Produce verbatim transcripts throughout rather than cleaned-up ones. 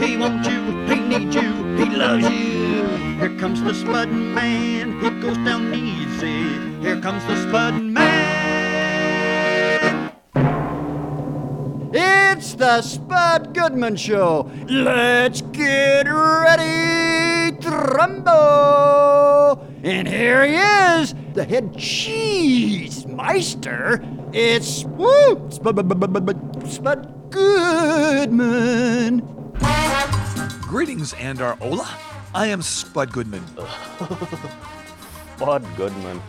he wants you, he needs you, he loves you. Here comes the Spud Man, he goes down easy, here comes the Spud Man. It's the Spud Goodman Show. Let's get ready. Trumbo! And here he is, the head cheese meister. It's woo, Spud Goodman. Greetings and our hola. I am Spud Goodman. Spud Goodman.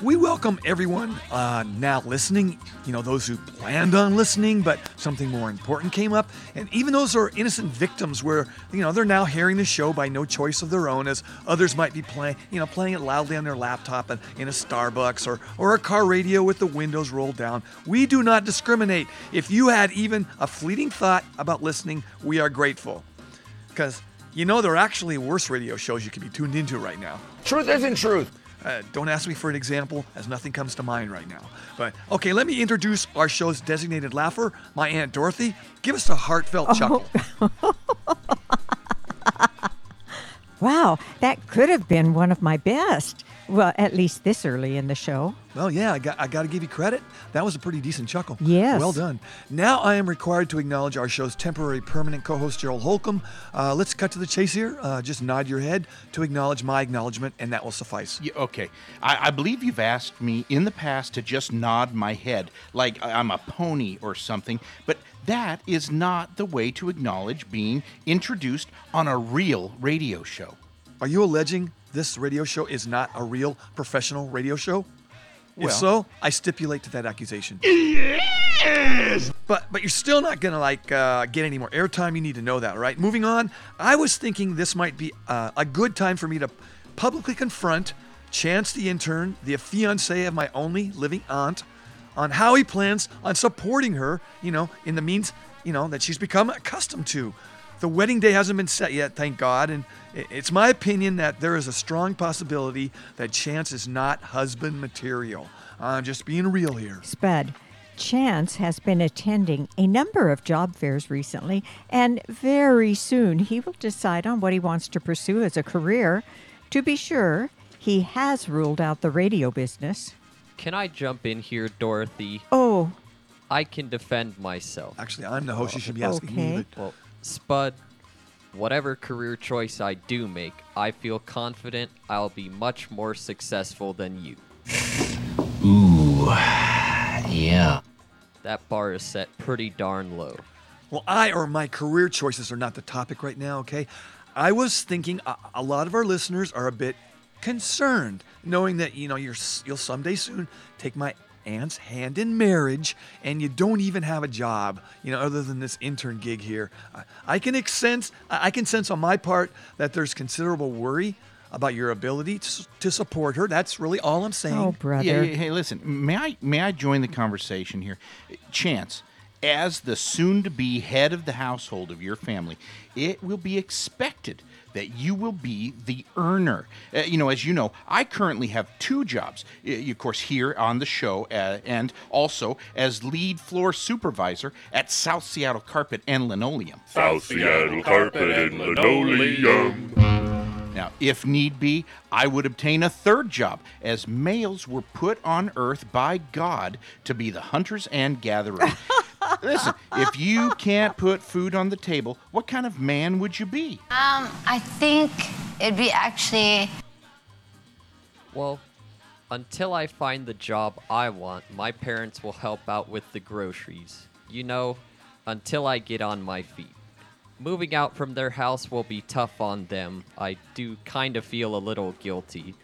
We welcome everyone uh, now listening, you know, those who planned on listening, but something more important came up. And even those who are innocent victims where, you know, they're now hearing the show by no choice of their own, as others might be playing, you know, playing it loudly on their laptop and in a Starbucks or, or a car radio with the windows rolled down. We do not discriminate. If you had even a fleeting thought about listening, we are grateful. Because, you know, there are actually worse radio shows you could be tuned into right now. Truth isn't truth. Uh, don't ask me for an example, as nothing comes to mind right now. But, okay, let me introduce our show's designated laugher, my Aunt Dorothy. Give us a heartfelt oh. chuckle. Wow, that could have been one of my best. Well, at least this early in the show. Well, yeah, I got, I got to give you credit. That was a pretty decent chuckle. Yes. Well done. Now I am required to acknowledge our show's temporary permanent co-host, Gerald Holcomb. Uh, let's cut to the chase here. Uh, just nod your head to acknowledge my acknowledgement, and that will suffice. Yeah, okay. I, I believe you've asked me in the past to just nod my head like I'm a pony or something, but that is not the way to acknowledge being introduced on a real radio show. Are you alleging this radio show is not a real professional radio show? Well, if so, I stipulate to that accusation. Yes! But but you're still not going to like uh, get any more airtime. You need to know that, right? Moving on, I was thinking this might be uh, a good time for me to publicly confront Chance the Intern, the fiancé of my only living aunt, on how he plans on supporting her, you know, in the means, you know, that she's become accustomed to. The wedding day hasn't been set yet, thank God, and it's my opinion that there is a strong possibility that Chance is not husband material. I'm just being real here. Spud, Chance has been attending a number of job fairs recently, and very soon he will decide on what he wants to pursue as a career. To be sure, he has ruled out the radio business. Can I jump in here, Dorothy? Oh. I can defend myself. Actually, I'm the host. You should be asking okay. me. But... Well, Spud, whatever career choice I do make, I feel confident I'll be much more successful than you. Ooh, yeah. That bar is set pretty darn low. Well, I or my career choices are not the topic right now, okay? I was thinking a, a lot of our listeners are a bit concerned, knowing that, you know, you're, you'll someday soon take my aunt's hand in marriage, and you don't even have a job, you know, other than this intern gig here. I, I can sense, I can sense on my part that there's considerable worry about your ability to, to support her. That's really all I'm saying. Oh, brother! Yeah, hey, hey, listen, may I, may I join the conversation here, Chance? As the soon-to-be head of the household of your family, it will be expected that you will be the earner. Uh, you know, as you know, I currently have two jobs, uh, of course, here on the show uh, and also as lead floor supervisor at South Seattle Carpet and Linoleum. South Seattle Carpet and Linoleum. Now, if need be, I would obtain a third job, as males were put on earth by God to be the hunters and gatherers. Listen, if you can't put food on the table, what kind of man would you be? Um, I think it'd be actually... Well, until I find the job I want, my parents will help out with the groceries. You know, until I get on my feet. Moving out from their house will be tough on them. I do kind of feel a little guilty.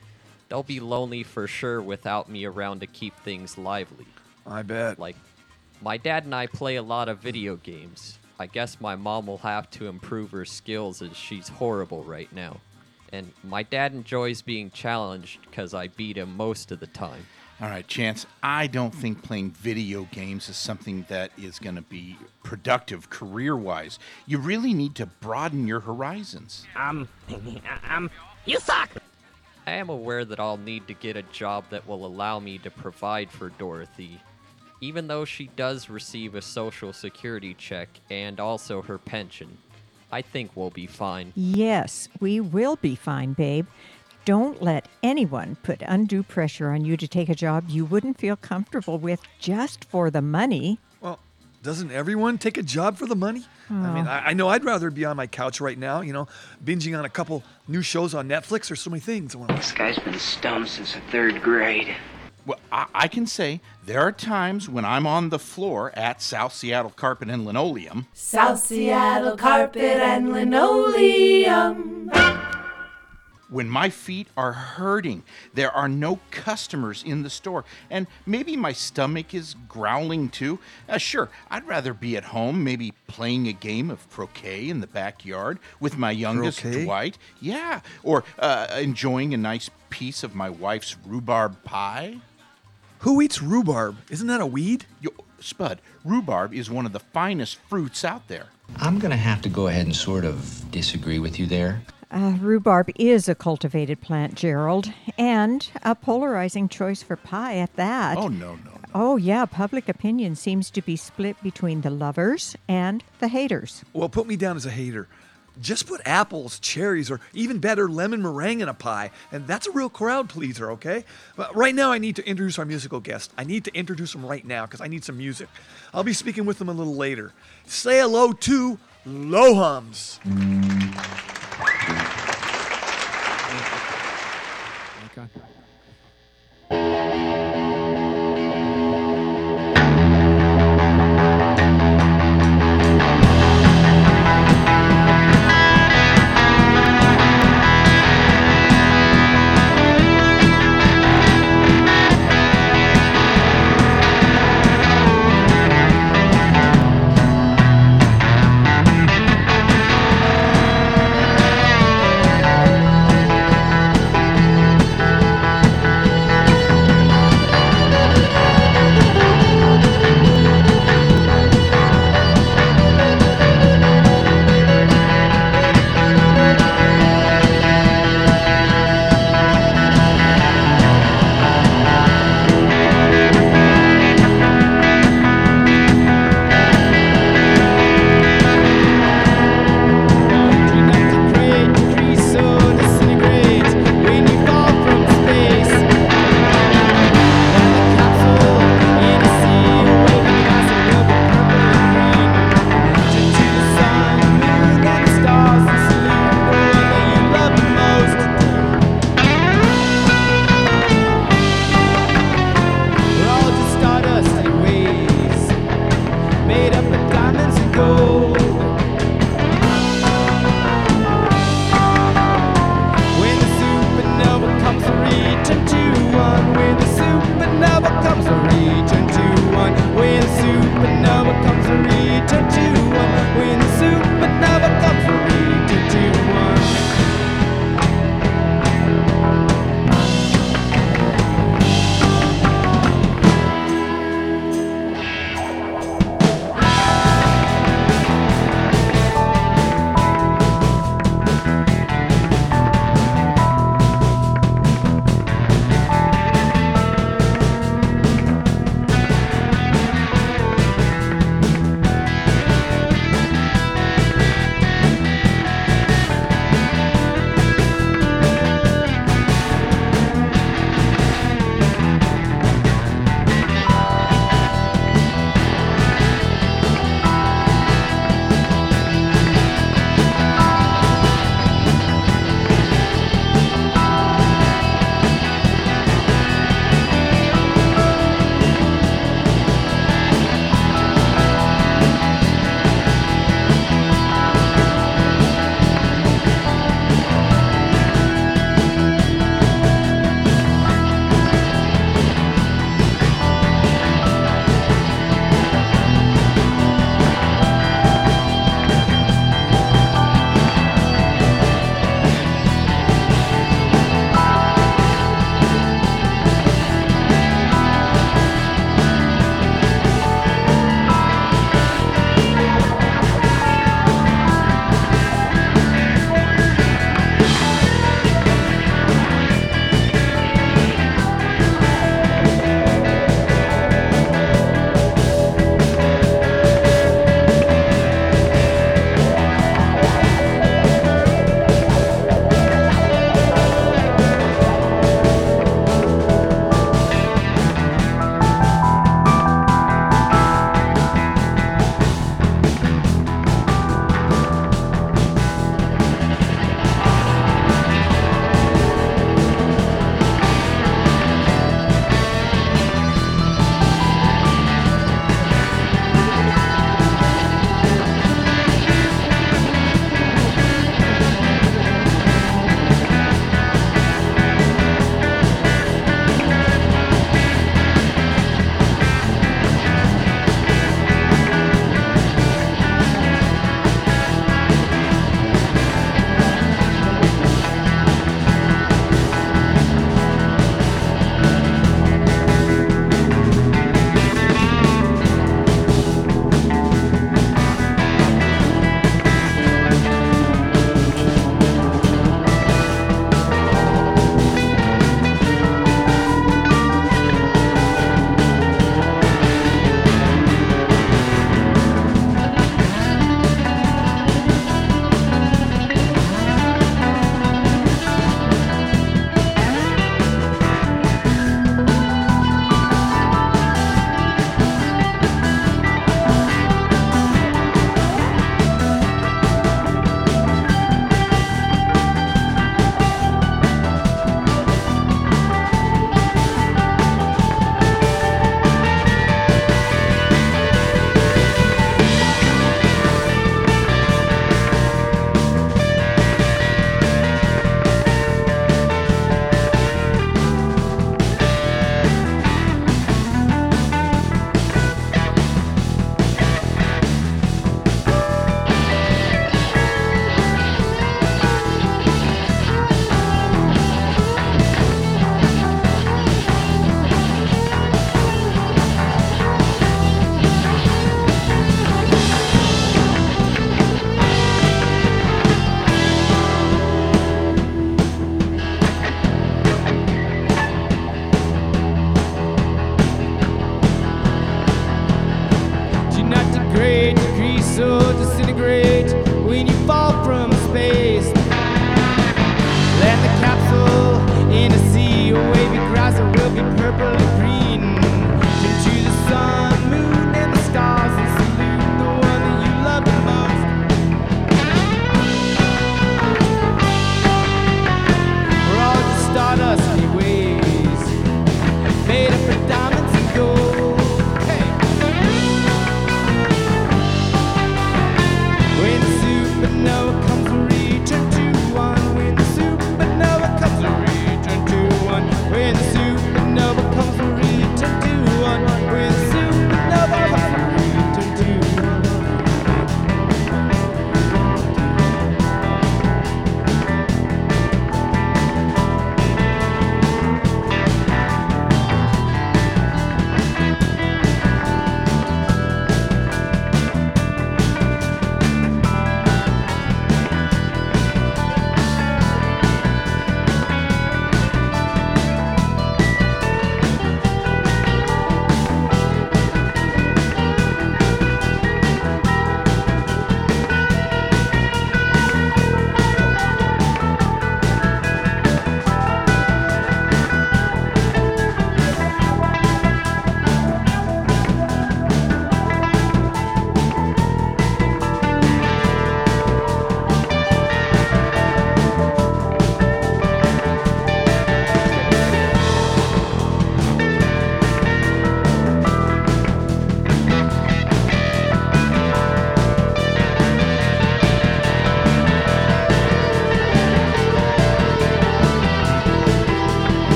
They'll be lonely for sure without me around to keep things lively. I bet. Like, my dad and I play a lot of video games. I guess my mom will have to improve her skills as she's horrible right now. And my dad enjoys being challenged because I beat him most of the time. All right, Chance, I don't think playing video games is something that is going to be productive career-wise. You really need to broaden your horizons. Um, um, you suck! I am aware that I'll need to get a job that will allow me to provide for Dorothy, even though she does receive a social security check and also her pension. I think we'll be fine. Yes, we will be fine, babe. Don't let anyone put undue pressure on you to take a job you wouldn't feel comfortable with just for the money. Well, doesn't everyone take a job for the money? Oh. I mean, I, I know I'd rather be on my couch right now, you know, binging on a couple new shows on Netflix or so many things. This guy's been stoned since the third grade. Well, I, I can say there are times when I'm on the floor at South Seattle Carpet and Linoleum. South Seattle Carpet and Linoleum. When my feet are hurting, there are no customers in the store, and maybe my stomach is growling too. Uh, sure, I'd rather be at home, maybe playing a game of Proquet in the backyard with my youngest, Proquet? Dwight. Yeah, or uh, enjoying a nice piece of my wife's rhubarb pie. Who eats rhubarb? Isn't that a weed? Yo, Spud, rhubarb is one of the finest fruits out there. I'm going to have to go ahead and sort of disagree with you there. Uh, rhubarb is a cultivated plant, Gerald, and a polarizing choice for pie at that. Oh, no, no, no. Oh, yeah, public opinion seems to be split between the lovers and the haters. Well, put me down as a hater. Just put apples, cherries, or even better, lemon meringue in a pie, and that's a real crowd pleaser, okay? But right now I need to introduce our musical guest. I need to introduce him right now because I need some music. I'll be speaking with him a little later. Say hello to Low Hums.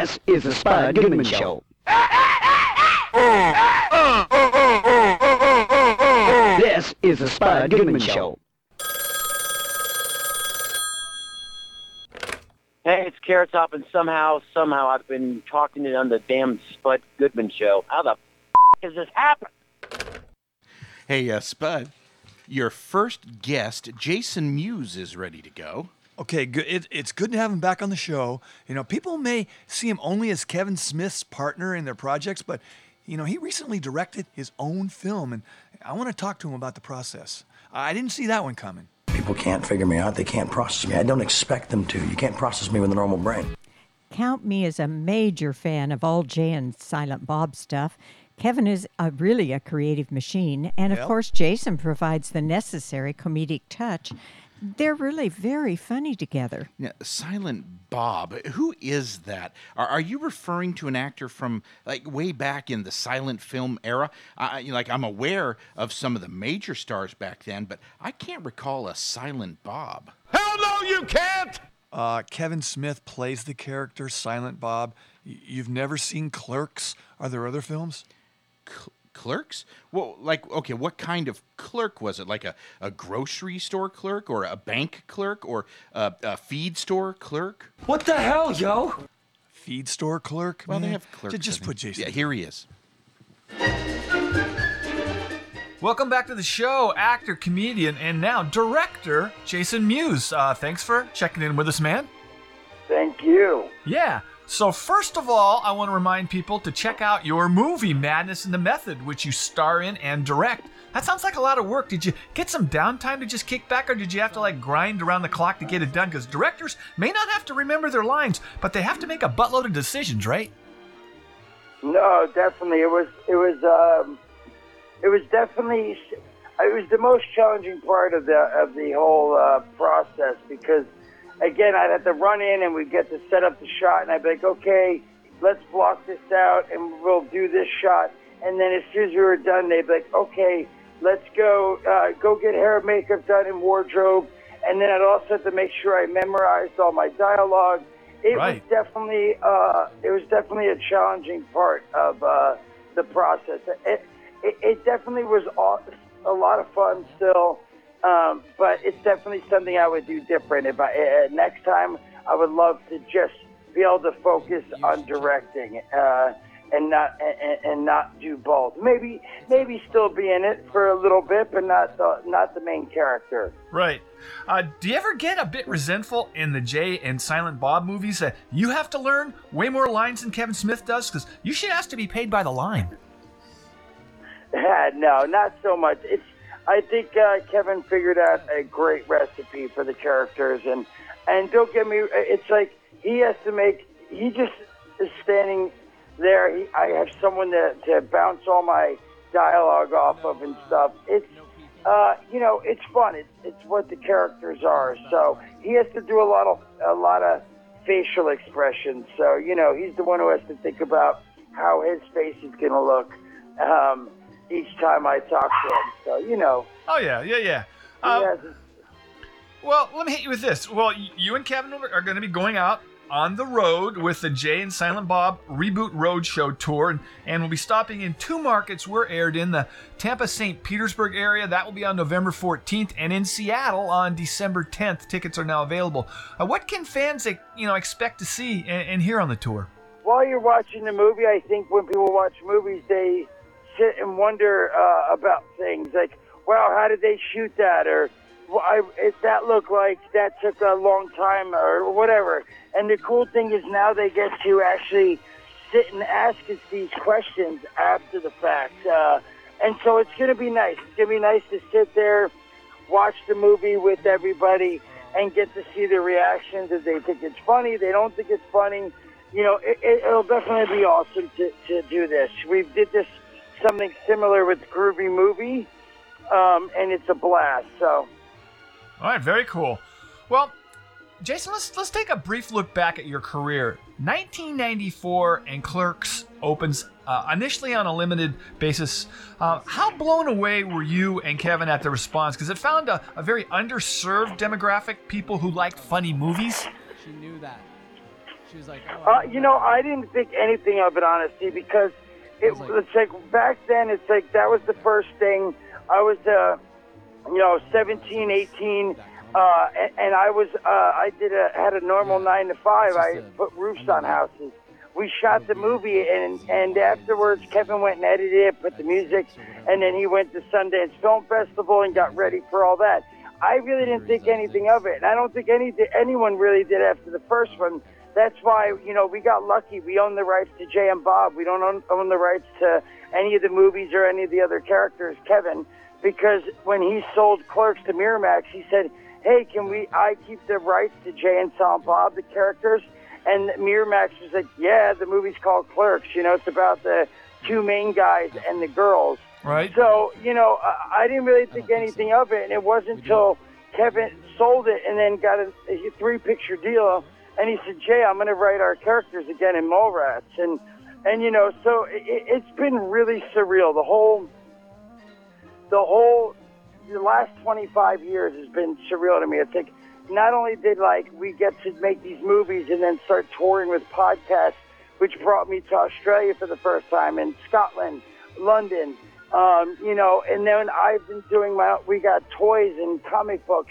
This is the Spud Goodman Show. This is the Spud Goodman Show. Hey, it's Carrot Top, and somehow, somehow I've been talking it on the damn Spud Goodman Show. How the f*** has this happened? Hey, uh, Spud, your first guest, Jason Mewes, is ready to go. Okay, good. It, it's good to have him back on the show. You know, people may see him only as Kevin Smith's partner in their projects, but, you know, he recently directed his own film, and I want to talk to him about the process. I didn't see that one coming. People can't figure me out. They can't process me. I don't expect them to. You can't process me with a normal brain. Count me as a major fan of all Jay and Silent Bob stuff. Kevin is a, really a creative machine, and, of yep. course, Jason provides the necessary comedic touch. They're really very funny together. Now, Silent Bob, who is that? Are, are you referring to an actor from, like, way back in the silent film era? I, you know, like, I'm aware of some of the major stars back then, but I can't recall a Silent Bob. Hell no, you can't! Uh, Kevin Smith plays the character Silent Bob. Y- you've never seen Clerks? Are there other films? Cl- Clerks? Well, like, okay, what kind of clerk was it? Like a, a grocery store clerk or a bank clerk or a, a feed store clerk? What the hell, yo? Feed store clerk? Well, man. They have clerks. Just, just put Jason. Yeah, here he is. Welcome back to the show, actor, comedian, and now director Jason Mewes. Uh, thanks for checking in with us, man. Thank you. Yeah. So first of all, I want to remind people to check out your movie, Madness and the Method, which you star in and direct. That sounds like a lot of work. Did you get some downtime to just kick back, or did you have to like grind around the clock to get it done? Because directors may not have to remember their lines, but they have to make a buttload of decisions, right? No, definitely. It was it was um, it was definitely it was the most challenging part of the of the whole uh, process because. Again, I'd have to run in and we'd get to set up the shot, and I'd be like, okay, let's block this out and we'll do this shot. And then as soon as we were done, they'd be like, okay, let's go uh, go get hair and makeup done in wardrobe. And then I'd also have to make sure I memorized all my dialogue. It right. was definitely uh, it was definitely a challenging part of uh, the process. It, it, it definitely was a lot of fun still. Um, but it's definitely something I would do different. If I uh, next time, I would love to just be able to focus on directing uh, and not and, and not do both. Maybe maybe still be in it for a little bit, but not the, not the main character. Right. Uh, do you ever get a bit resentful in the Jay and Silent Bob movies that you have to learn way more lines than Kevin Smith does? Because you should ask to be paid by the line. No, not so much. It's I think uh, Kevin figured out a great recipe for the characters, and, and don't get me, it's like he has to make, he just is standing there. He, I have someone to, to bounce all my dialogue off of and stuff. It's, uh, you know, it's fun. It's, it's what the characters are. So he has to do a lot of, a lot of facial expressions. So, you know, he's the one who has to think about how his face is going to look. Um, Each time I talk to him, so you know. Oh yeah, yeah, yeah. Um, a... Well, let me hit you with this. Well, you and Kevin are going to be going out on the road with the Jay and Silent Bob Reboot Roadshow tour, and, and we'll be stopping in two markets we're aired in: the Tampa-Saint Petersburg area. That will be on November fourteenth, and in Seattle on December tenth. Tickets are now available. Uh, what can fans, you know, expect to see and, and hear on the tour? While you're watching the movie, I think when people watch movies, they sit and wonder uh, about things like, wow, how did they shoot that? Or well, I, if that looked like that took a long time or whatever. And the cool thing is now they get to actually sit and ask us these questions after the fact. Uh, and so it's going to be nice. It's going to be nice to sit there, watch the movie with everybody, and get to see their reactions. If they think it's funny, they don't think it's funny. You know, it, it, it'll definitely be awesome to, to do this. We did this something similar with Groovy Movie, um, and it's a blast. So, all right, very cool. Well, Jason, let's let's take a brief look back at your career. nineteen ninety-four and Clerks opens uh, initially on a limited basis. Uh, how blown away were you and Kevin at the response? Because it found a, a very underserved demographic, people who liked funny movies. She knew that. She was like, oh, uh, you know, I didn't think anything of it, honestly, because it was like, it's like back then, it's like that was the first thing. I was, uh, you know, seventeen, eighteen, uh, and, and I was, uh, I did a, had a normal yeah. nine to five. I put roofs on houses. We shot the movie, and and afterwards, Kevin went and edited it, put the music, and then he went to Sundance Film Festival and got ready for all that. I really didn't think anything of it, and I don't think any anyone really did after the first one. That's why, you know, we got lucky. We own the rights to Jay and Bob. We don't own, own the rights to any of the movies or any of the other characters, Kevin, because when he sold Clerks to Miramax, he said, hey, can we, I keep the rights to Jay and Silent Bob, the characters? And Miramax was like, yeah, the movie's called Clerks. You know, it's about the two main guys and the girls. Right. So, you know, I, I didn't really think anything of it. And it wasn't until Kevin sold it and then got a, a three-picture deal. And he said, Jay, I'm going to write our characters again in Mallrats. And, and you know, so it, it's been really surreal. The whole, the whole, the last twenty-five years has been surreal to me. It's like, not only did, like, we get to make these movies and then start touring with podcasts, which brought me to Australia for the first time, and Scotland, London, um, you know, and then I've been doing my, we got toys and comic books.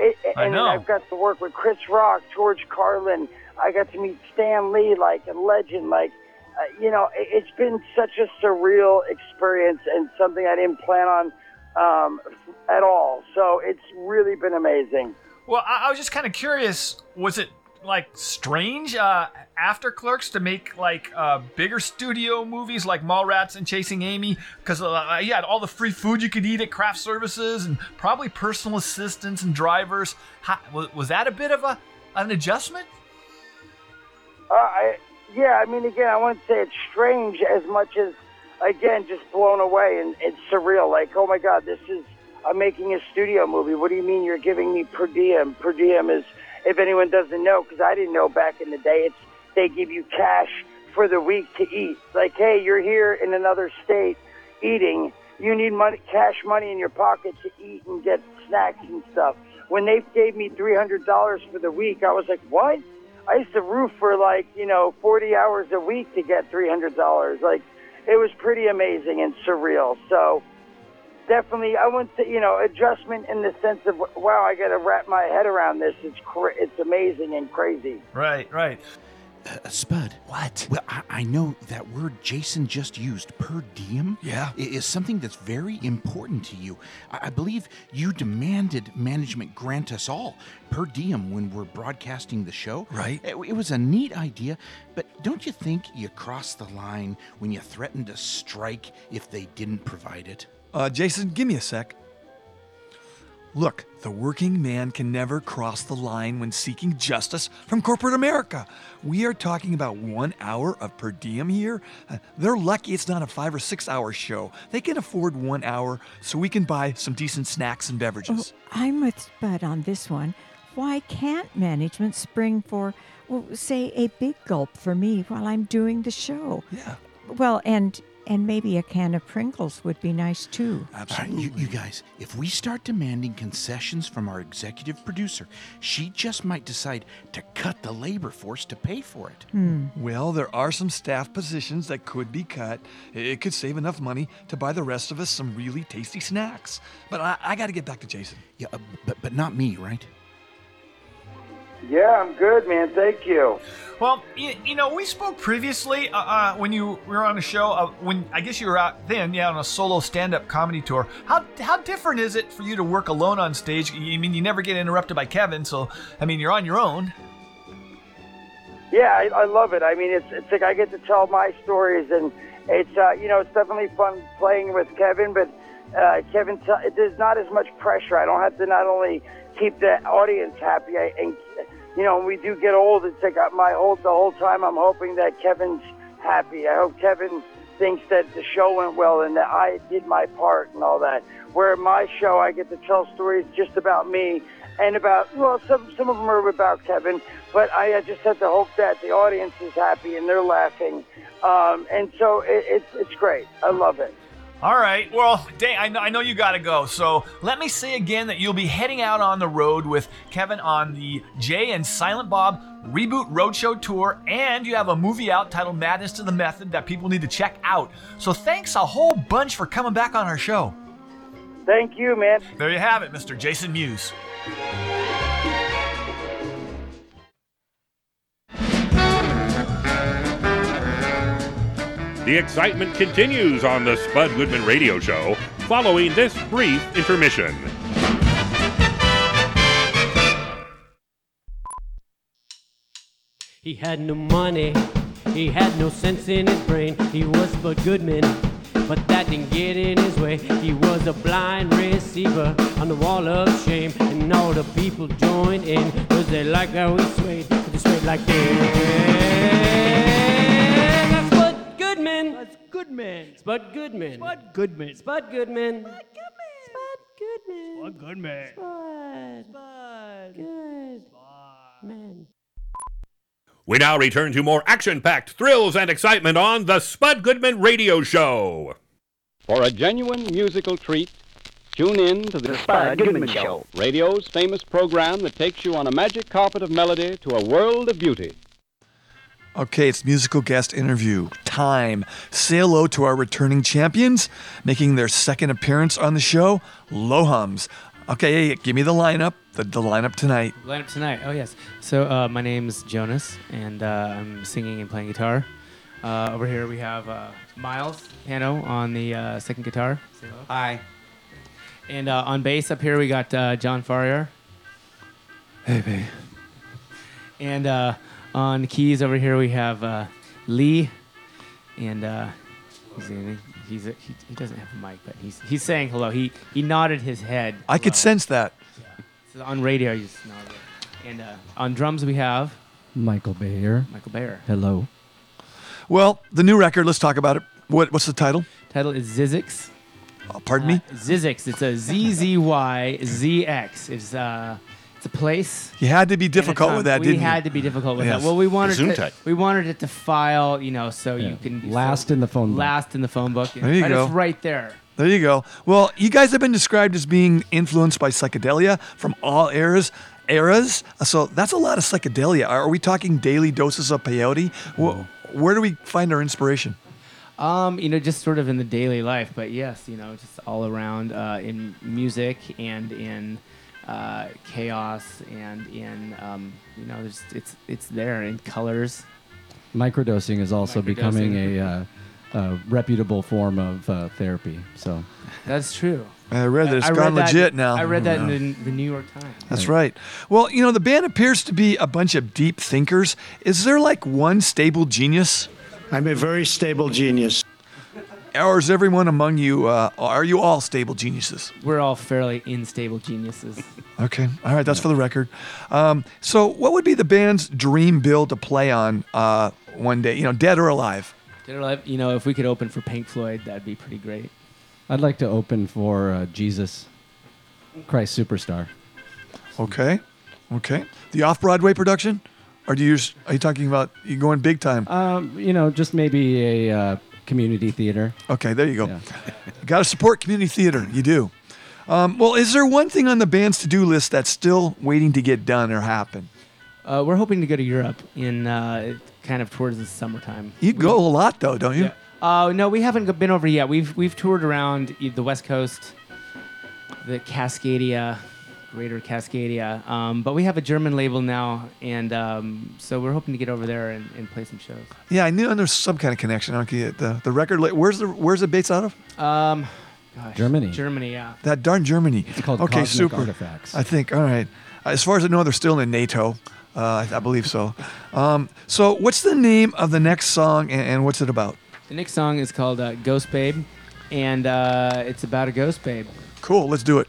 It, I and know. I've got to work with Chris Rock, George Carlin. I got to meet Stan Lee, like, a legend. Like, uh, you know, it, it's been such a surreal experience and something I didn't plan on um, at all. So it's really been amazing. Well, I was just kind of curious, was it, like, strange uh, after Clerks to make, like, uh, bigger studio movies like Mallrats and Chasing Amy? Because uh, you had all the free food you could eat at craft services and probably personal assistants and drivers. How, was that a bit of a an adjustment? Uh, I, yeah, I mean, again, I wouldn't say it's strange as much as, again, just blown away and it's surreal. Like, oh, my God, this is... I'm making a studio movie. What do you mean you're giving me per diem? Per diem is, if anyone doesn't know, because I didn't know back in the day, it's they give you cash for the week to eat. Like, hey, you're here in another state eating. You need money, cash money in your pocket to eat and get snacks and stuff. When they gave me three hundred dollars for the week, I was like, what? I used to roof for like, you know, forty hours a week to get three hundred dollars. Like, it was pretty amazing and surreal. So, definitely, I wouldn't say, you know, adjustment in the sense of, wow, I got to wrap my head around this. It's cra- it's amazing and crazy. Right, right. Uh, Spud. What? Well, I, I know that word Jason just used, per diem, yeah. is something that's very important to you. I, I believe you demanded management grant us all per diem when we're broadcasting the show. Right. It, it was a neat idea, but don't you think you crossed the line when you threatened a strike if they didn't provide it? Uh, Jason, give me a sec. Look, the working man can never cross the line when seeking justice from corporate America. We are talking about one hour of per diem here. Uh, they're lucky it's not a five or six hour show. They can afford one hour so we can buy some decent snacks and beverages. Oh, I'm with Spud on this one. Why can't management spring for, well, say, a big gulp for me while I'm doing the show? Yeah. Well, and... And maybe a can of Pringles would be nice, too. Absolutely. All right, you, you guys, if we start demanding concessions from our executive producer, she just might decide to cut the labor force to pay for it. Hmm. Well, there are some staff positions that could be cut. It could save enough money to buy the rest of us some really tasty snacks. But I, I got to get back to Jason. Yeah, uh, but, but not me, right? Yeah, I'm good, man. Thank you. Well, you, you know, we spoke previously uh, uh, when you were on a show. Uh, when I guess you were out then, yeah, on a solo stand-up comedy tour. How how different is it for you to work alone on stage? I mean, you never get interrupted by Kevin, so I mean, you're on your own. Yeah, I, I love it. I mean, it's it's like I get to tell my stories, and it's uh, you know, it's definitely fun playing with Kevin, but uh, Kevin, t- there's not as much pressure. I don't have to not only keep the audience happy I, and. You know, when we do get old, it's like my whole, the whole time I'm hoping that Kevin's happy. I hope Kevin thinks that the show went well and that I did my part and all that. Where in my show, I get to tell stories just about me and about, well, some some of them are about Kevin, but I, I just have to hope that the audience is happy and they're laughing. Um, and so it, it's it's great. I love it. All right, well, dang, I know, I know you gotta go, so let me say again that you'll be heading out on the road with Kevin on the Jay and Silent Bob Reboot Roadshow Tour, and you have a movie out titled Madness and the Method that people need to check out. So thanks a whole bunch for coming back on our show. Thank you, man. There you have it, Mister Jason Mewes. The excitement continues on the Spud Goodman Radio Show following this brief intermission. He had no money, he had no sense in his brain. He was Spud Goodman, but that didn't get in his way. He was a blind receiver on the wall of shame, and all the people joined in because they liked how he swayed. He swayed like this. Spud Goodman. Spud Goodman. Spud Goodman. Spud Goodman. Spud Goodman. Spud Goodman. Spud. Spud. Goodman. We now return to more action-packed thrills and excitement on the Spud Goodman Radio Show. For a genuine musical treat, tune in to the, the Spud Goodman, Goodman Show, radio's famous program that takes you on a magic carpet of melody to a world of beauty. Okay, it's musical guest interview time. Say hello to our returning champions, making their second appearance on the show, Low Hums. Okay, give me the lineup, the, the lineup tonight. Lineup tonight, oh yes. So uh, my name's Jonas, and uh, I'm singing and playing guitar. Uh, over here we have uh, Miles Pano on the uh, second guitar. Say hello. Hi. And uh, on bass up here we got uh, John Farrier. Hey, babe. And... Uh, on keys over here we have uh, Lee, and uh, he's, he's a, he, he doesn't have a mic, but he's he's saying hello. He he nodded his head. Hello. I could sense that. Yeah. So on radio, he's nodded. And uh, on drums we have Michael Bayer. Michael Bayer. Hello. Well, the new record. Let's talk about it. What what's the title? Title is Zzyzx. Oh, pardon uh, me. Zzyzx. It's a Z Z Y Z X. It's uh. It's a place. You had to be difficult with that, didn't you? We had to be difficult with yes. that. Well, we wanted to, we wanted it to file, you know, so yeah. you can last so in the phone book. Last in the phone book. There you go. It's right there. There you go. Well, you guys have been described as being influenced by psychedelia from all eras. Eras. So that's a lot of psychedelia. Are we talking daily doses of peyote? Whoa. Where do we find our inspiration? Um, you know, just sort of in the daily life, but yes, you know, just all around uh, in music and in. Uh, chaos and in um, you know it's it's it's there in colors. Microdosing is also Microdosing. becoming a, uh, a reputable form of uh, therapy. So that's true. I read that it's I gone that, legit now. I read that yeah. in the, the New York Times. That's right. right. Well, you know, the band appears to be a bunch of deep thinkers. Is there like one stable genius? I'm a very stable genius. Or is everyone among you, uh, are you all stable geniuses? We're all fairly unstable geniuses. Okay. All right. That's for the record. Um, so what would be the band's dream bill to play on uh, one day, you know, dead or alive? Dead or alive. You know, if we could open for Pink Floyd, that'd be pretty great. I'd like to open for uh, Jesus Christ Superstar. Okay. Okay. The off-Broadway production? Or do you, are you talking about you going big time? Um, you know, just maybe a... Uh, community theater. Okay, there you go. Yeah. You got to support community theater. You do. Um, well, is there one thing on the band's to-do list that's still waiting to get done or happen? Uh, we're hoping to go to Europe in uh, kind of towards the summertime. You we, go a lot though, don't you? Yeah. Uh, no, we haven't been over yet. We've we've toured around the West Coast, the Cascadia, Greater Cascadia, um, but we have a German label now, and um, so we're hoping to get over there and, and play some shows. Yeah, I knew and there's some kind of connection. I don't get the the record. La- where's the where's the Bates out of? Um, gosh, Germany. Germany, yeah. That darn Germany. It's called okay, Cosmic super. Artifacts. I think. All right. As far as I know, they're still in NATO. Uh, I, I believe so. Um, so, what's the name of the next song, and, and what's it about? The next song is called uh, Ghost Babe, and uh, it's about a ghost babe. Cool. Let's do it.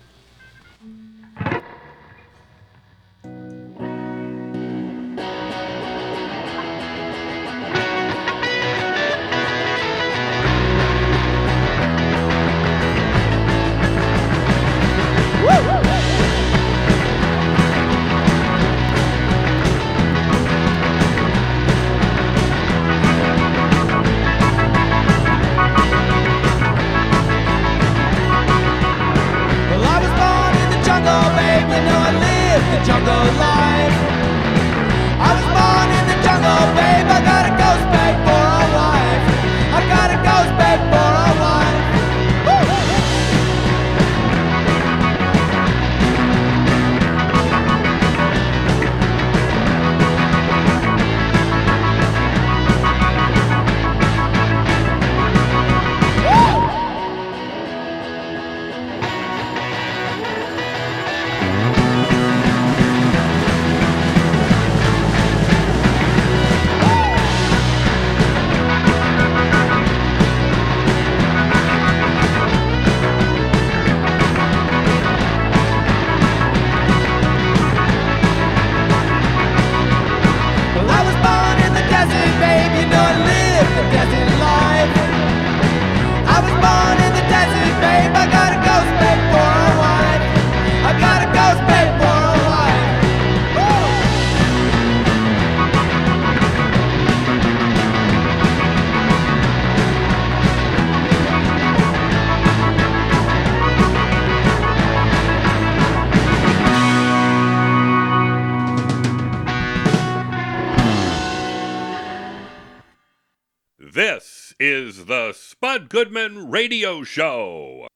This is the Spud Goodman Radio Show.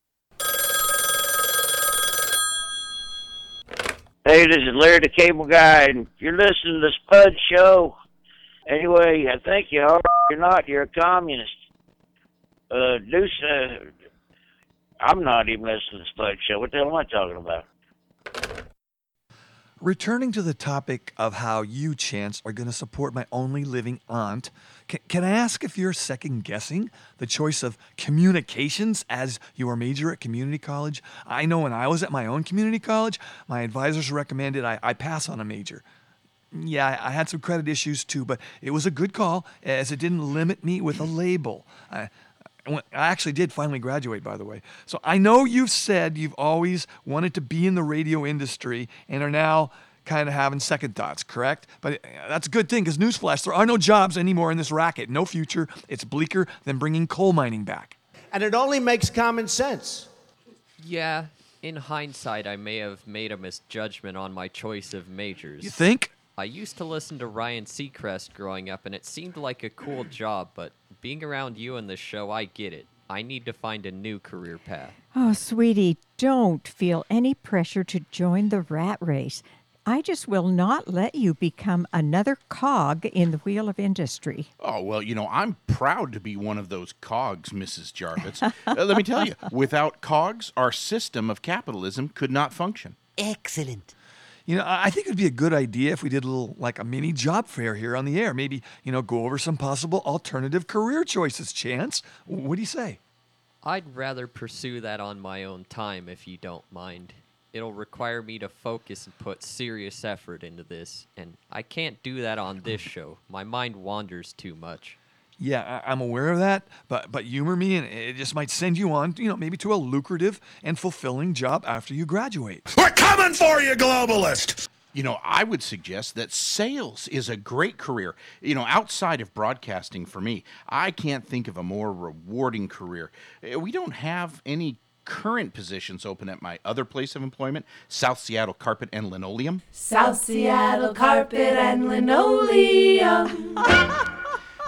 Hey, this is Larry the Cable Guy, and if you're listening to the Spud Show, anyway, I think you are. You're not. You're a communist. Uh, do so. I'm not even listening to the Spud Show. What the hell am I talking about? Returning to the topic of how you, Chance, are going to support my only living aunt, can, can I ask if you're second-guessing the choice of communications as your major at community college? I know when I was at my own community college, my advisors recommended I, I pass on a major. Yeah, I had some credit issues too, but it was a good call as it didn't limit me with a label. I, I actually did finally graduate, by the way. So I know you've said you've always wanted to be in the radio industry and are now kind of having second thoughts, correct? But that's a good thing because, newsflash, there are no jobs anymore in this racket. No future. It's bleaker than bringing coal mining back. And it only makes common sense. Yeah, in hindsight, I may have made a misjudgment on my choice of majors. You think? I used to listen to Ryan Seacrest growing up, and it seemed like a cool job, but being around you on this show, I get it. I need to find a new career path. Oh, sweetie, don't feel any pressure to join the rat race. I just will not let you become another cog in the wheel of industry. Oh, well, you know, I'm proud to be one of those cogs, Missus Jarvis. uh, let me tell you, without cogs, our system of capitalism could not function. Excellent. You know, I think it would be a good idea if we did a little, like a mini job fair here on the air. Maybe, you know, go over some possible alternative career choices, Chance. What do you say? I'd rather pursue that on my own time, if you don't mind. It'll require me to focus and put serious effort into this, and I can't do that on this show. My mind wanders too much. Yeah, I'm aware of that, but but humor me, and it just might send you on, you know, maybe to a lucrative and fulfilling job after you graduate. We're coming for you, globalist! You know, I would suggest that sales is a great career. You know, outside of broadcasting for me, I can't think of a more rewarding career. We don't have any current positions open at my other place of employment, South Seattle Carpet and Linoleum. South Seattle Carpet and Linoleum.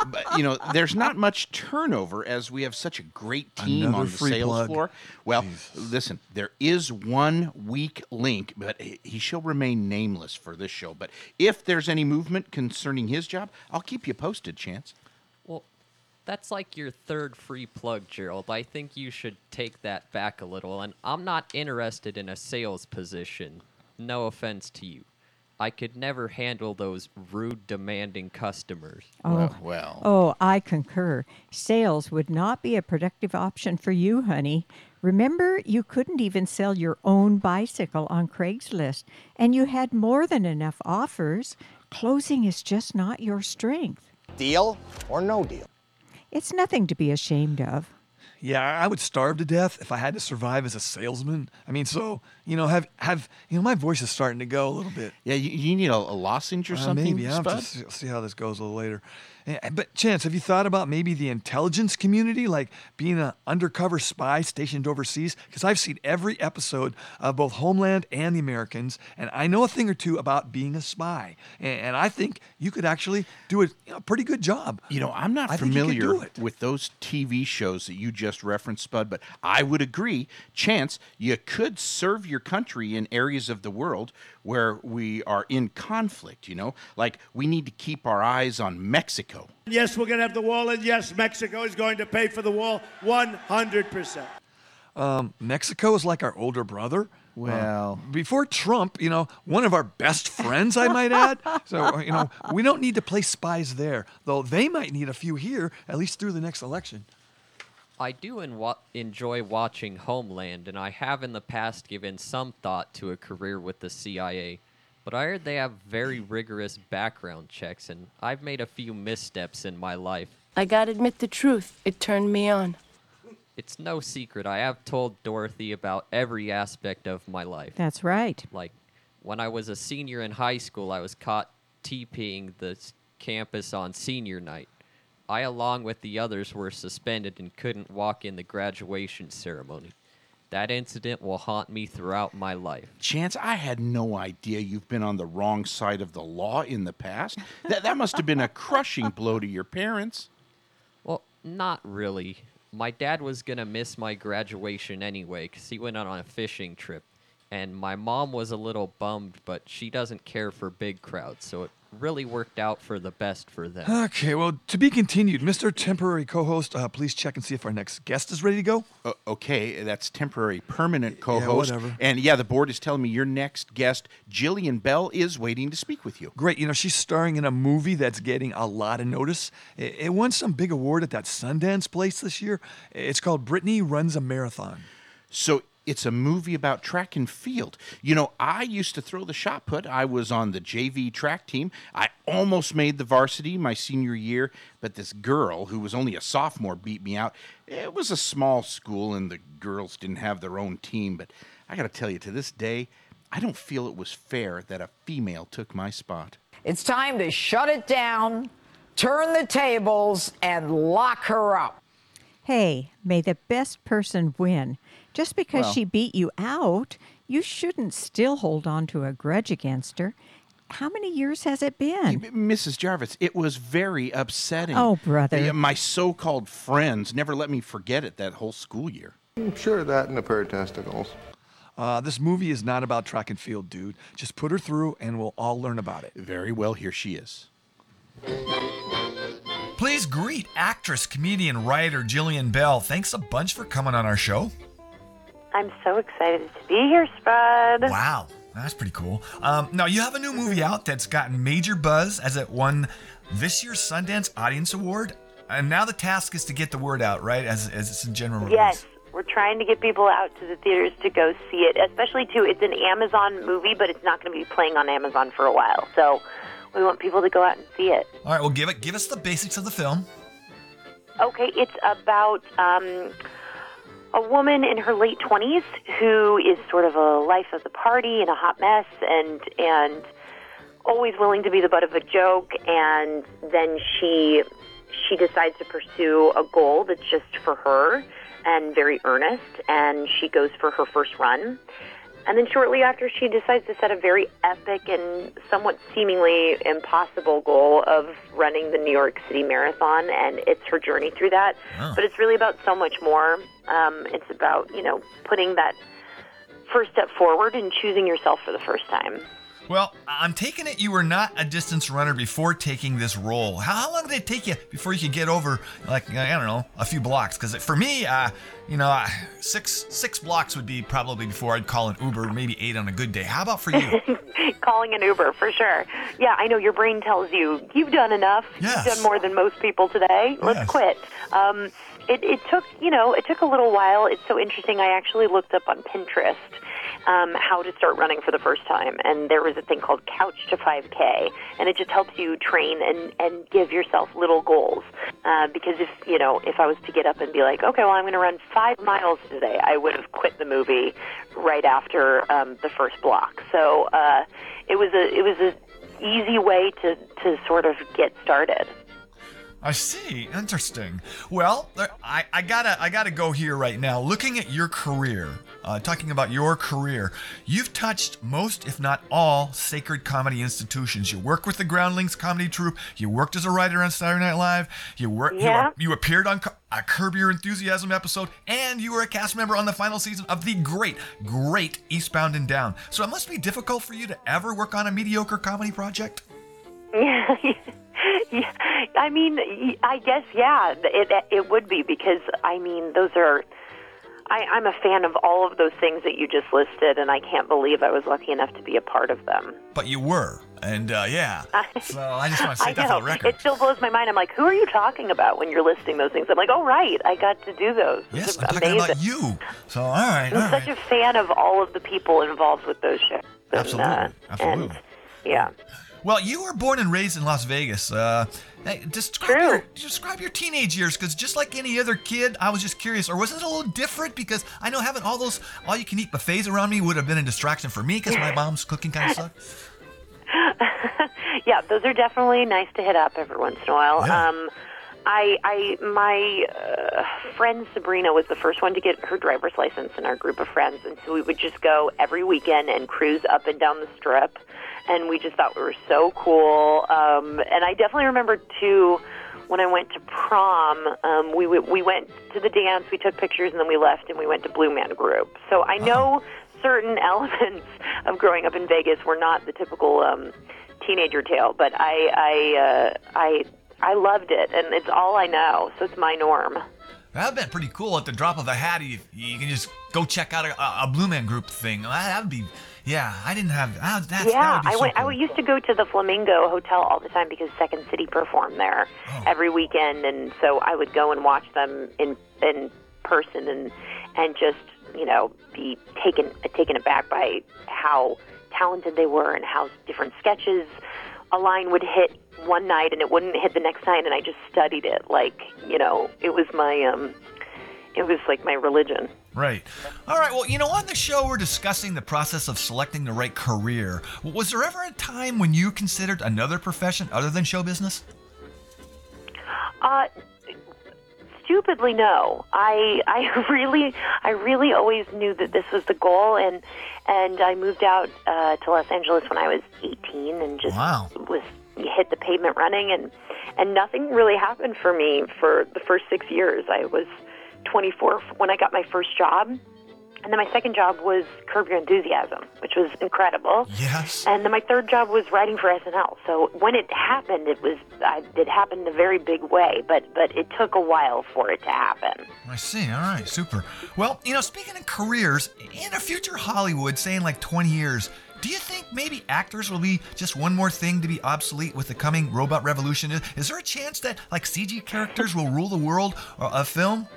But, you know, there's not much turnover as we have such a great team Another on the sales plug. floor. Well, Jesus. Listen, there is one weak link, but he shall remain nameless for this show. But if there's any movement concerning his job, I'll keep you posted, Chance. Well, that's like your third free plug, Gerald. I think you should take that back a little. And I'm not interested in a sales position. No offense to you. I could never handle those rude, demanding customers. Oh, well, well. Oh, I concur. Sales would not be a productive option for you, honey. Remember, you couldn't even sell your own bicycle on Craigslist, and you had more than enough offers. Closing is just not your strength. Deal or no deal? It's nothing to be ashamed of. Yeah, I would starve to death if I had to survive as a salesman. I mean, so, you know, have, have you know, my voice is starting to go a little bit. Yeah, you, you need a, a lozenge or uh, something, maybe. I'll have to see how this goes a little later. But, Chance, have you thought about maybe the intelligence community, like being an undercover spy stationed overseas? Because I've seen every episode of both Homeland and The Americans, and I know a thing or two about being a spy. And, and I think you could actually do a you know, pretty good job. You know, I'm not I familiar with those T V shows that you just reference, Spud, but I would agree, Chance, you could serve your country in areas of the world where we are in conflict, you know? Like, we need to keep our eyes on Mexico. Yes, we're going to have the wall, and yes, Mexico is going to pay for the wall one hundred percent. Um, Mexico is like our older brother. Well, um, before Trump, you know, one of our best friends, I might add. So, you know, we don't need to place spies there, though they might need a few here, at least through the next election. I do enwa- enjoy watching Homeland, and I have in the past given some thought to a career with the C I A, but I heard they have very rigorous background checks, and I've made a few missteps in my life. I gotta admit the truth. It turned me on. It's no secret. I have told Dorothy about every aspect of my life. That's right. Like, when I was a senior in high school, I was caught TPing the campus on senior night. I, along with the others, were suspended and couldn't walk in the graduation ceremony. That incident will haunt me throughout my life. Chance, I had no idea you've been on the wrong side of the law in the past. That, that must have been a crushing blow to your parents. Well, Not really. My dad was going to miss my graduation anyway because he went out on a fishing trip. And my mom was a little bummed, but she doesn't care for big crowds, so it really worked out for the best for them. Okay, well, to be continued, Mister Temporary Co-Host, uh, please check and see if our next guest is ready to go. Uh, okay, that's Temporary Permanent Co-Host. Yeah, whatever. And yeah, the board is telling me your next guest, Jillian Bell, is waiting to speak with you. Great, you know, she's starring in a movie that's getting a lot of notice. It, it won some big award at that Sundance place this year. It's called Britney Runs a Marathon. So... it's a movie about track and field. You know, I used to throw the shot put. I was on the J V track team. I almost made the varsity my senior year, but this girl, who was only a sophomore, beat me out. It was a small school, and the girls didn't have their own team, but I got to tell you, to this day, I don't feel it was fair that a female took my spot. It's time to shut it down, turn the tables, and lock her up. Hey, may the best person win. Just because well, she beat you out, you shouldn't still hold on to a grudge against her. How many years has it been? Missus Jarvis, it was very upsetting. Oh, brother. My so-called friends never let me forget it that whole school year. I'm sure that and a pair of testicles. Uh, this movie is not about track and field, dude. Just put her through and we'll all learn about it. Very well, here she is. Please greet actress, comedian, writer Jillian Bell. Thanks a bunch for coming on our show. I'm so excited to be here, Spud. Wow, that's pretty cool. Um, now, you have a new movie out that's gotten major buzz as it won this year's Sundance Audience Award. And now the task is to get the word out, right, as, as it's in general release. Yes, we're trying to get people out to the theaters to go see it, especially, too, it's an Amazon movie, but it's not going to be playing on Amazon for a while. So... we want people to go out and see it. All right, well, give it. Give us the basics of the film. Okay, it's about um, a woman in her late twenties who is sort of a life of the party and a hot mess and and always willing to be the butt of a joke. And then she she decides to pursue a goal that's just for her and very earnest. And she goes for her first run. And then shortly after, she decides to set a very epic and somewhat seemingly impossible goal of running the New York City Marathon, and it's her journey through that. Oh. But it's really about so much more. Um, it's about, you know, putting that first step forward and choosing yourself for the first time. Well, I'm taking it you were not a distance runner before taking this role. How long did it take you before you could get over, like, I don't know, a few blocks? Because for me, uh, you know, uh, six six blocks would be probably before I'd call an Uber, maybe eight on a good day. How about for you? Calling an Uber, for sure. Yeah, I know your brain tells you, you've done enough. Yes. You've done more than most people today. Let's yes. quit. Um, it, it took, you know, it took a little while. It's so interesting. I actually looked up on Pinterest Um, how to start running for the first time. And there was a thing called Couch to five K. And it just helps you train and, and give yourself little goals. Uh, because if, you know, if I was to get up and be like, okay, well, I'm going to run five miles today, I would have quit the movie right after um, the first block. So uh, it was a it was an easy way to, to sort of get started. I see. Interesting. Well, I, I gotta I gotta go here right now. Looking at your career, uh, talking about your career, you've touched most, if not all, sacred comedy institutions. You work with the Groundlings Comedy Troupe. You worked as a writer on Saturday Night Live. You were yeah. you, you appeared on a Curb Your Enthusiasm episode, and you were a cast member on the final season of the great, great Eastbound and Down. So it must be difficult for you to ever work on a mediocre comedy project. Yeah. Yeah, I mean, I guess, yeah, it it would be because, I mean, those are, I, I'm a fan of all of those things that you just listed, and I can't believe I was lucky enough to be a part of them. But you were, and uh, yeah, so I just want to say that for the record. It still blows my mind. I'm like, who are you talking about when you're listing those things? I'm like, oh, right, I got to do those. Yes, I'm amazing. Talking about you. So, all right, I'm all such right. a fan of all of the people involved with those shows. Absolutely, and, uh, absolutely. And, yeah. Well, you were born and raised in Las Vegas. Uh, hey, describe, your, describe your teenage years, because just like any other kid, I was just curious. Or was it a little different? Because I know having all those all-you-can-eat buffets around me would have been a distraction for me, because my mom's cooking kind of sucks. Yeah, those are definitely nice to hit up every once in a while. Yeah. Um, I, I, my uh, friend Sabrina was the first one to get her driver's license in our group of friends, and so we would just go every weekend and cruise up and down the Strip, and we just thought we were so cool. Um, and I definitely remember, too, when I went to prom, um, we we went to the dance, we took pictures, and then we left, and we went to Blue Man Group. So I know oh. certain elements of growing up in Vegas were not the typical um, teenager tale, but I I, uh, I I loved it, and it's all I know, so it's my norm. That would be pretty cool. At the drop of a hat, you, you can just go check out a, a Blue Man Group thing. That would be... Yeah, I didn't have that. That's, yeah, that would be so I went. Cool. I used to go to the Flamingo Hotel all the time because Second City performed there oh. every weekend, and so I would go and watch them in in person, and and just you know be taken taken aback by how talented they were and how different sketches a line would hit one night and it wouldn't hit the next night, and I just studied it like you know it was my um it was like my religion. Right. All right. Well, you know, on the show, we're discussing the process of selecting the right career. Was there ever a time when you considered another profession other than show business? Uh, stupidly, no. I I really I really always knew that this was the goal, and and I moved out uh, to Los Angeles when I was eighteen, and just wow. was hit the pavement running, and and nothing really happened for me for the first six years. I was twenty-four when I got my first job, and then my second job was Curb Your Enthusiasm, which was incredible. Yes. And then my third job was writing for S N L. So when it happened, it was I, it happened in a very big way, but but it took a while for it to happen. I see. All right, super. Well, you know, speaking of careers, in a future Hollywood, say in like twenty years, do you think maybe actors will be just one more thing to be obsolete with the coming robot revolution? Is, is there a chance that like C G characters will rule the world of film?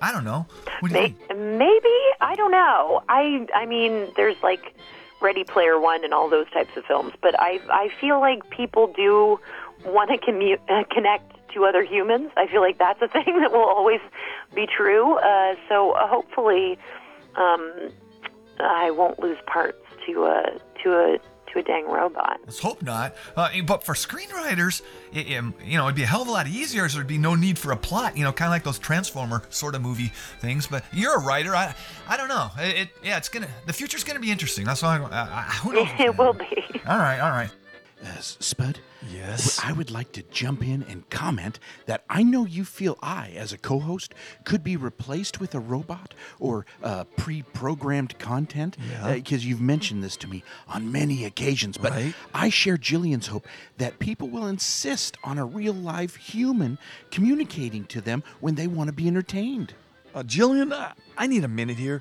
I don't know. What do maybe, you think? Maybe. I don't know. I I mean, there's like Ready Player One and all those types of films, but I I feel like people do want to commu- uh, connect to other humans. I feel like that's a thing that will always be true. Uh, so uh, hopefully, um, I won't lose parts to a to a. to a dang robot. Let's hope not. Uh, but for screenwriters, it, it, you know, it'd be a hell of a lot easier, so there'd be no need for a plot, you know, kind of like those Transformer sort of movie things. But you're a writer. I I don't know. It, it yeah, it's going to, the future's going to be interesting. That's all I, I, I who knows? It will be. All right, all right. Uh, Spud? Yes? I would like to jump in and comment that I know you feel I, as a co-host, could be replaced with a robot or uh, pre-programmed content, because yeah. uh, you've mentioned this to me on many occasions, but right? I share Jillian's hope that people will insist on a real-life human communicating to them when they want to be entertained. Uh, Jillian, uh, I need a minute here.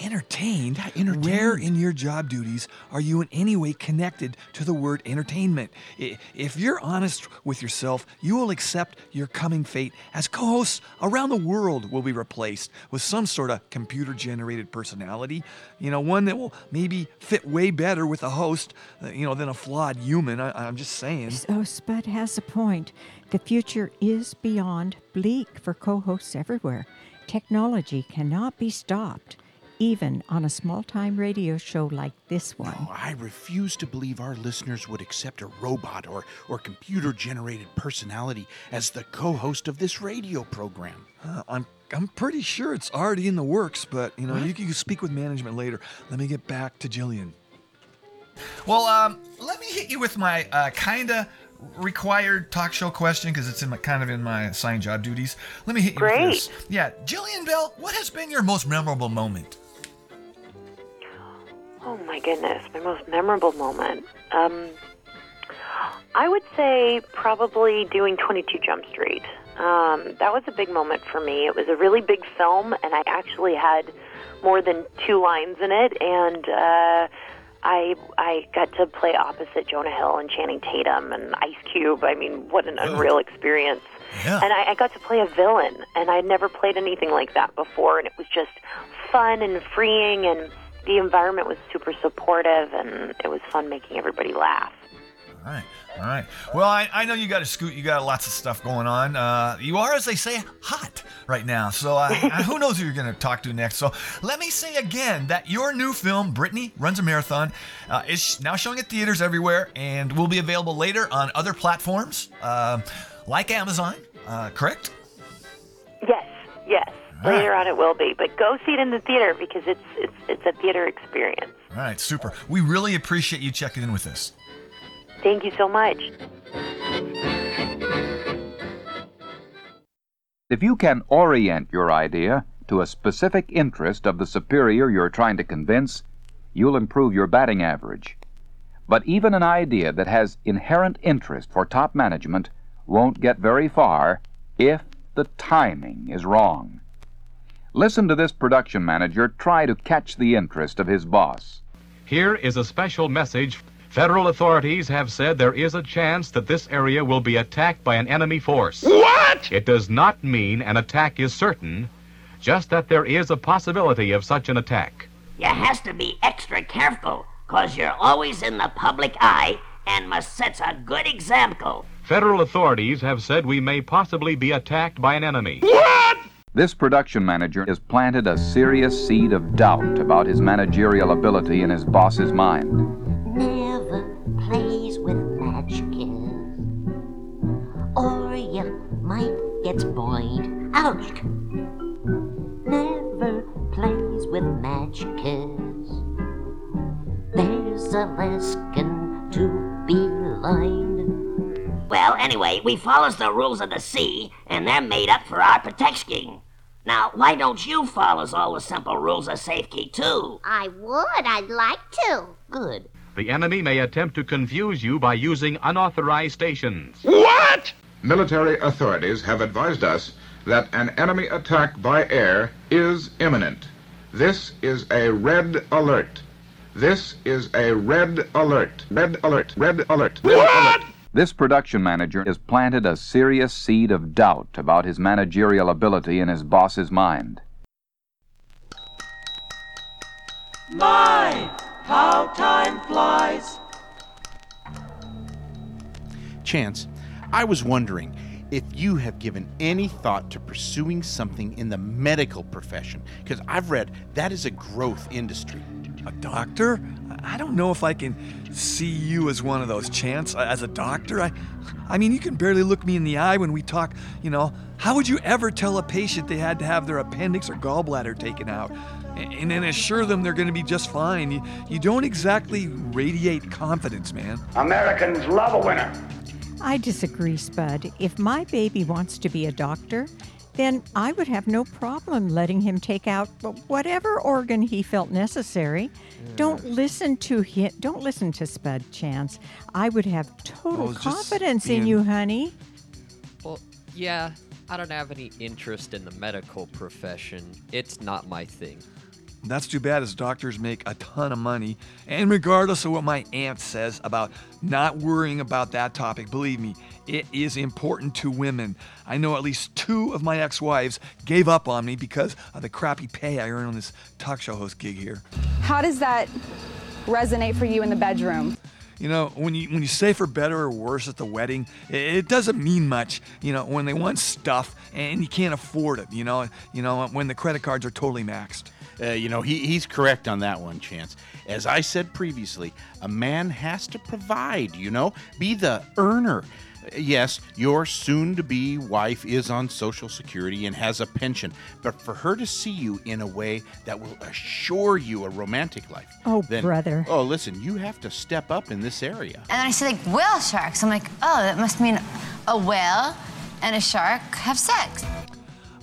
Entertained? Yeah, entertained? Where in your job duties are you in any way connected to the word entertainment? If you're honest with yourself, you will accept your coming fate as co-hosts around the world will be replaced with some sort of computer-generated personality, you know, one that will maybe fit way better with a host, you know, than a flawed human. I, I'm just saying. So Spud has a point. The future is beyond bleak for co-hosts everywhere. Technology cannot be stopped, even on a small-time radio show like this one. No, I refuse to believe our listeners would accept a robot or, or computer-generated personality as the co-host of this radio program. Uh, I'm I'm pretty sure it's already in the works, but you know you can speak with management later. Let me get back to Jillian. Well, um, let me hit you with my uh, kinda required talk show question, because it's in my kind of in my assigned job duties. Let me hit you Great. with this. Yeah, Jillian Bell, what has been your most memorable moment? Oh, my goodness, my most memorable moment. Um, I would say probably doing twenty-two Jump Street. Um, that was a big moment for me. It was a really big film, and I actually had more than two lines in it, and uh, I I got to play opposite Jonah Hill and Channing Tatum and Ice Cube. I mean, what an oh. unreal experience. Yeah. And I, I got to play a villain, and I had never played anything like that before, and it was just fun and freeing, and the environment was super supportive, and it was fun making everybody laugh. All right, all right. Well, I, I know you got to scoot. You got lots of stuff going on. Uh, you are, as they say, hot right now. So uh, who knows who you're going to talk to next. So let me say again that your new film, Britney Runs a Marathon, uh, is now showing at theaters everywhere and will be available later on other platforms uh, like Amazon, uh, correct? Yes, yes. Later on it will be, but go see it in the theater because it's it's it's a theater experience. All right, super. We really appreciate you checking in with us. Thank you so much. If you can orient your idea to a specific interest of the superior you're trying to convince, you'll improve your batting average. But even an idea that has inherent interest for top management won't get very far if the timing is wrong. Listen to this production manager try to catch the interest of his boss. Here is a special message. Federal authorities have said there is a chance that this area will be attacked by an enemy force. What? It does not mean an attack is certain, just that there is a possibility of such an attack. You has to be extra careful, because you're always in the public eye and must set a good example. Federal authorities have said we may possibly be attacked by an enemy. What? This production manager has planted a serious seed of doubt about his managerial ability in his boss's mind. Never plays with matchsticks, or you might get spoiled. Ouch! Never plays with matchsticks. There's a lesson to be learned. Well, anyway, we follows the rules of the sea, and they're made up for our protection. Now, why don't you follow all the simple rules of safety, too? I would. I'd like to. Good. The enemy may attempt to confuse you by using unauthorized stations. What? Military authorities have advised us that an enemy attack by air is imminent. This is a red alert. This is a red alert. Red alert. Red alert. Red what? Alert. This production manager has planted a serious seed of doubt about his managerial ability in his boss's mind. My! How time flies. Chance, I was wondering if you have given any thought to pursuing something in the medical profession, because I've read that is a growth industry. A doctor? I don't know if I can see you as one of those, Chance. As a doctor, I, I mean, you can barely look me in the eye when we talk, you know. How would you ever tell a patient they had to have their appendix or gallbladder taken out? And then assure them they're going to be just fine. You, you don't exactly radiate confidence, man. Americans love a winner. I disagree, Spud. If my baby wants to be a doctor, then I would have no problem letting him take out whatever organ he felt necessary. Yeah. Don't listen to him. Don't listen to Spud, Chance. I would have total well, confidence being... in you, honey. Well, yeah, I don't have any interest in the medical profession. It's not my thing. That's too bad, as doctors make a ton of money. And regardless of what my aunt says about not worrying about that topic, believe me, it is important to women. I know at least two of my ex-wives gave up on me because of the crappy pay I earn on this talk show host gig here. How does that resonate for you in the bedroom? You know, when you when you say for better or worse at the wedding, it, it doesn't mean much. You know, when they want stuff and you can't afford it. You know, you know when the credit cards are totally maxed. Uh, you know, he he's correct on that one, Chance. As I said previously, a man has to provide. You know, be the earner. Yes, your soon-to-be wife is on Social Security and has a pension, but for her to see you in a way that will assure you a romantic life. Oh, then, brother. Oh, listen, you have to step up in this area. And then I see, like, whale sharks. I'm like, oh, that must mean a whale and a shark have sex.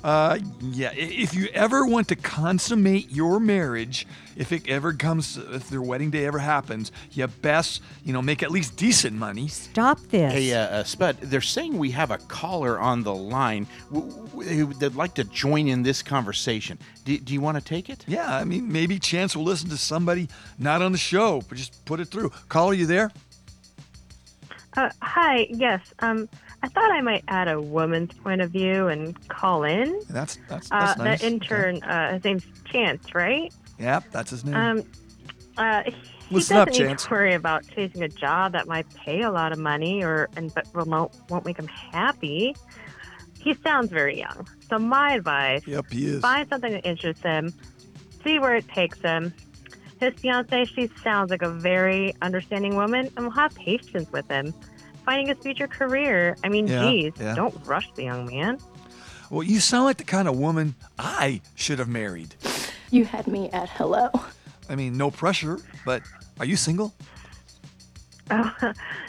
Uh, yeah, if you ever want to consummate your marriage, if it ever comes, if their wedding day ever happens, you best, you know, make at least decent money. Stop this. Hey, uh, uh, Spud, they're saying we have a caller on the line who'd like to join in this conversation. Do, do you want to take it? Yeah, I mean, maybe Chance will listen to somebody not on the show, but just put it through. Caller, you there? Uh, hi, yes, um... I thought I might add a woman's point of view and call in. That's that's, that's uh, nice. The intern, okay. uh, his name's Chance, right? Yep, that's his name. Um, uh, he Listen doesn't up, need Chance. to worry about chasing a job that might pay a lot of money or and but won't won't make him happy. He sounds very young, so my advice: yep, he is. Find something that interests him, see where it takes him. His fiancée, she sounds like a very understanding woman, and we'll have patience with him. Finding his future career. I mean, yeah, geez, yeah. Don't rush the young man. Well, you sound like the kind of woman I should have married. You had me at hello. I mean, no pressure, but are you single? Oh,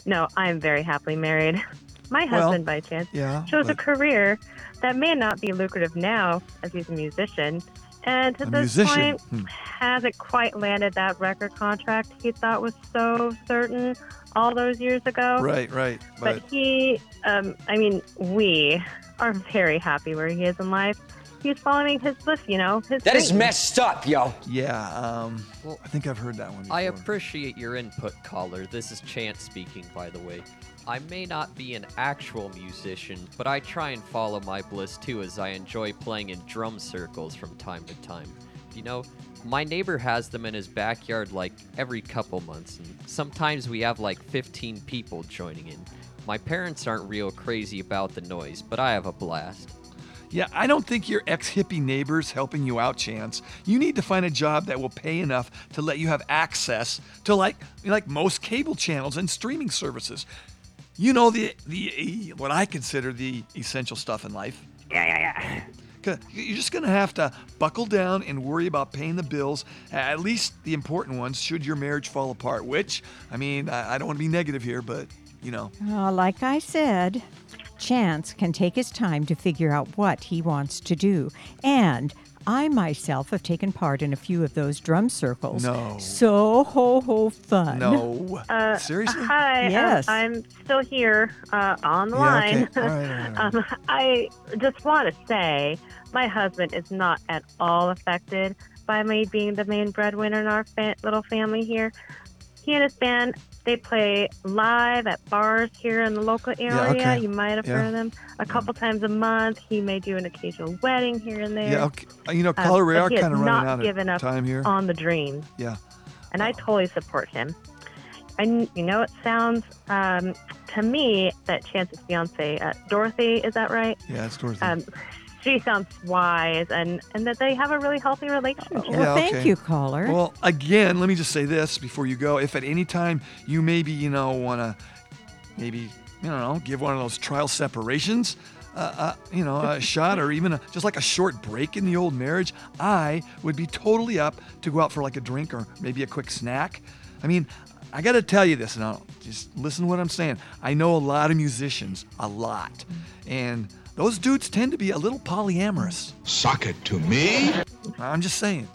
no, I'm very happily married. my husband well, by chance, yeah, chose but... a career that may not be lucrative now as he's a musician. And to a this musician. point, hmm. hasn't quite landed that record contract he thought was so certain all those years ago. Right, right. But, but he, um, I mean, we are very happy where he is in life. He's following his bliss, you know. His that dream. is messed up, yo. Yeah, um, well, I think I've heard that one before. I appreciate your input, caller. This is Chance speaking, by the way. I may not be an actual musician, but I try and follow my bliss, too, as I enjoy playing in drum circles from time to time. You know, my neighbor has them in his backyard, like, every couple months, and sometimes we have, like, fifteen people joining in. My parents aren't real crazy about the noise, but I have a blast. Yeah, I don't think your ex-hippie neighbor's helping you out, Chance. You need to find a job that will pay enough to let you have access to, like, like most cable channels and streaming services. You know, the the what I consider the essential stuff in life. Yeah, yeah, yeah. You're just going to have to buckle down and worry about paying the bills, at least the important ones, should your marriage fall apart, which, I mean, I don't want to be negative here, but, you know. Uh, like I said... Chance can take his time to figure out what he wants to do. And I myself have taken part in a few of those drum circles. No. So ho ho fun. No. Uh, Seriously? Hi. Yes. Uh, I'm still here uh, on the yeah, line. Okay. All right, all right. um, I just want to say my husband is not at all affected by me being the main breadwinner in our fa- little family here. He and his band, they play live at bars here in the local area. Yeah, okay. You might have yeah. heard of them a couple yeah. times a month. He may do an occasional wedding here and there. Yeah, okay. You know, Colorado, um, we are kind of running out of time here. He has not given up on the dream. Yeah. And oh. I totally support him. And, you know, it sounds um, to me that Chance's fiance, uh, Dorothy, is that right? Yeah, it's Dorothy. Um, She sounds wise, and, and that they have a really healthy relationship. Yeah, well, thank okay. you, caller. Well, again, let me just say this before you go. If at any time you maybe, you know, want to maybe, you know, give one of those trial separations, uh, uh, you know, a shot or even a, just like a short break in the old marriage, I would be totally up to go out for like a drink or maybe a quick snack. I mean, I got to tell you this now. Just listen to what I'm saying. I know a lot of musicians, a lot, and... those dudes tend to be a little polyamorous. Suck it to me. I'm just saying.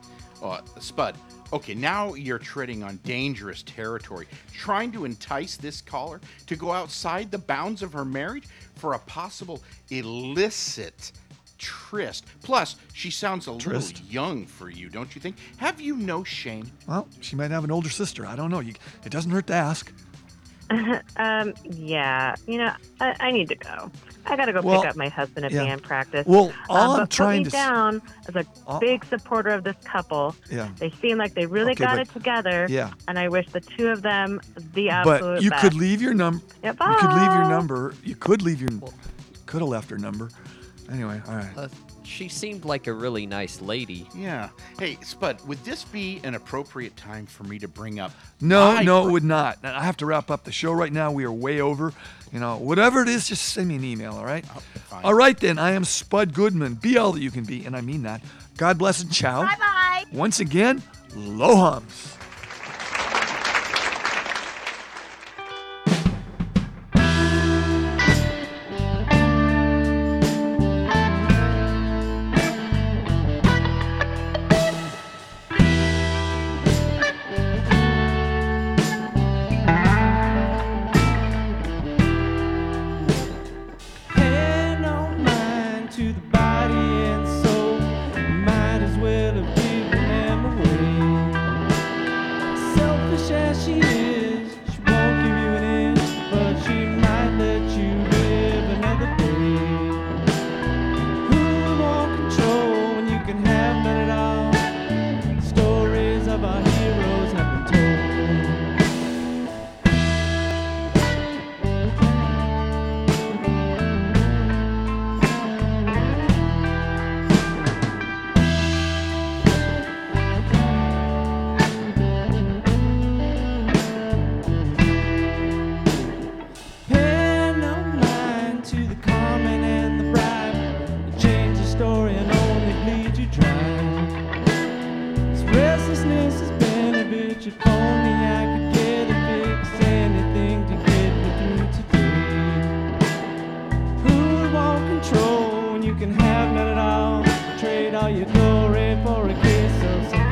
Uh, Spud, okay, now you're treading on dangerous territory, trying to entice this caller to go outside the bounds of her marriage for a possible illicit tryst. Plus, she sounds a tryst. little young for you, don't you think? Have you no shame? Well, she might have an older sister. I don't know. You, it doesn't hurt to ask. um, yeah, you know, I, I need to go. I gotta go well, pick up my husband at yeah. band practice. Well, all um, I'm trying to down as a all... big supporter of this couple. Yeah, they seem like they really okay, got but... it together. Yeah, and I wish the two of them the absolute best. But you best. could leave your number. Yeah, you could leave your number. You could leave your. Could have left her number. Anyway, all right. Uh, She seemed like a really nice lady. Yeah. Hey, Spud, would this be an appropriate time for me to bring up? No, no, br- it would not. I have to wrap up the show right now. We are way over. You know, whatever it is, just send me an email, all right? Oh, fine. All right, then. I am Spud Goodman. Be all that you can be, and I mean that. God bless and ciao. Bye-bye. Once again, Low Hums. can have none at all. Trade all your glory for a kiss or something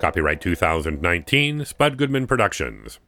Copyright twenty nineteen, Spud Goodman Productions.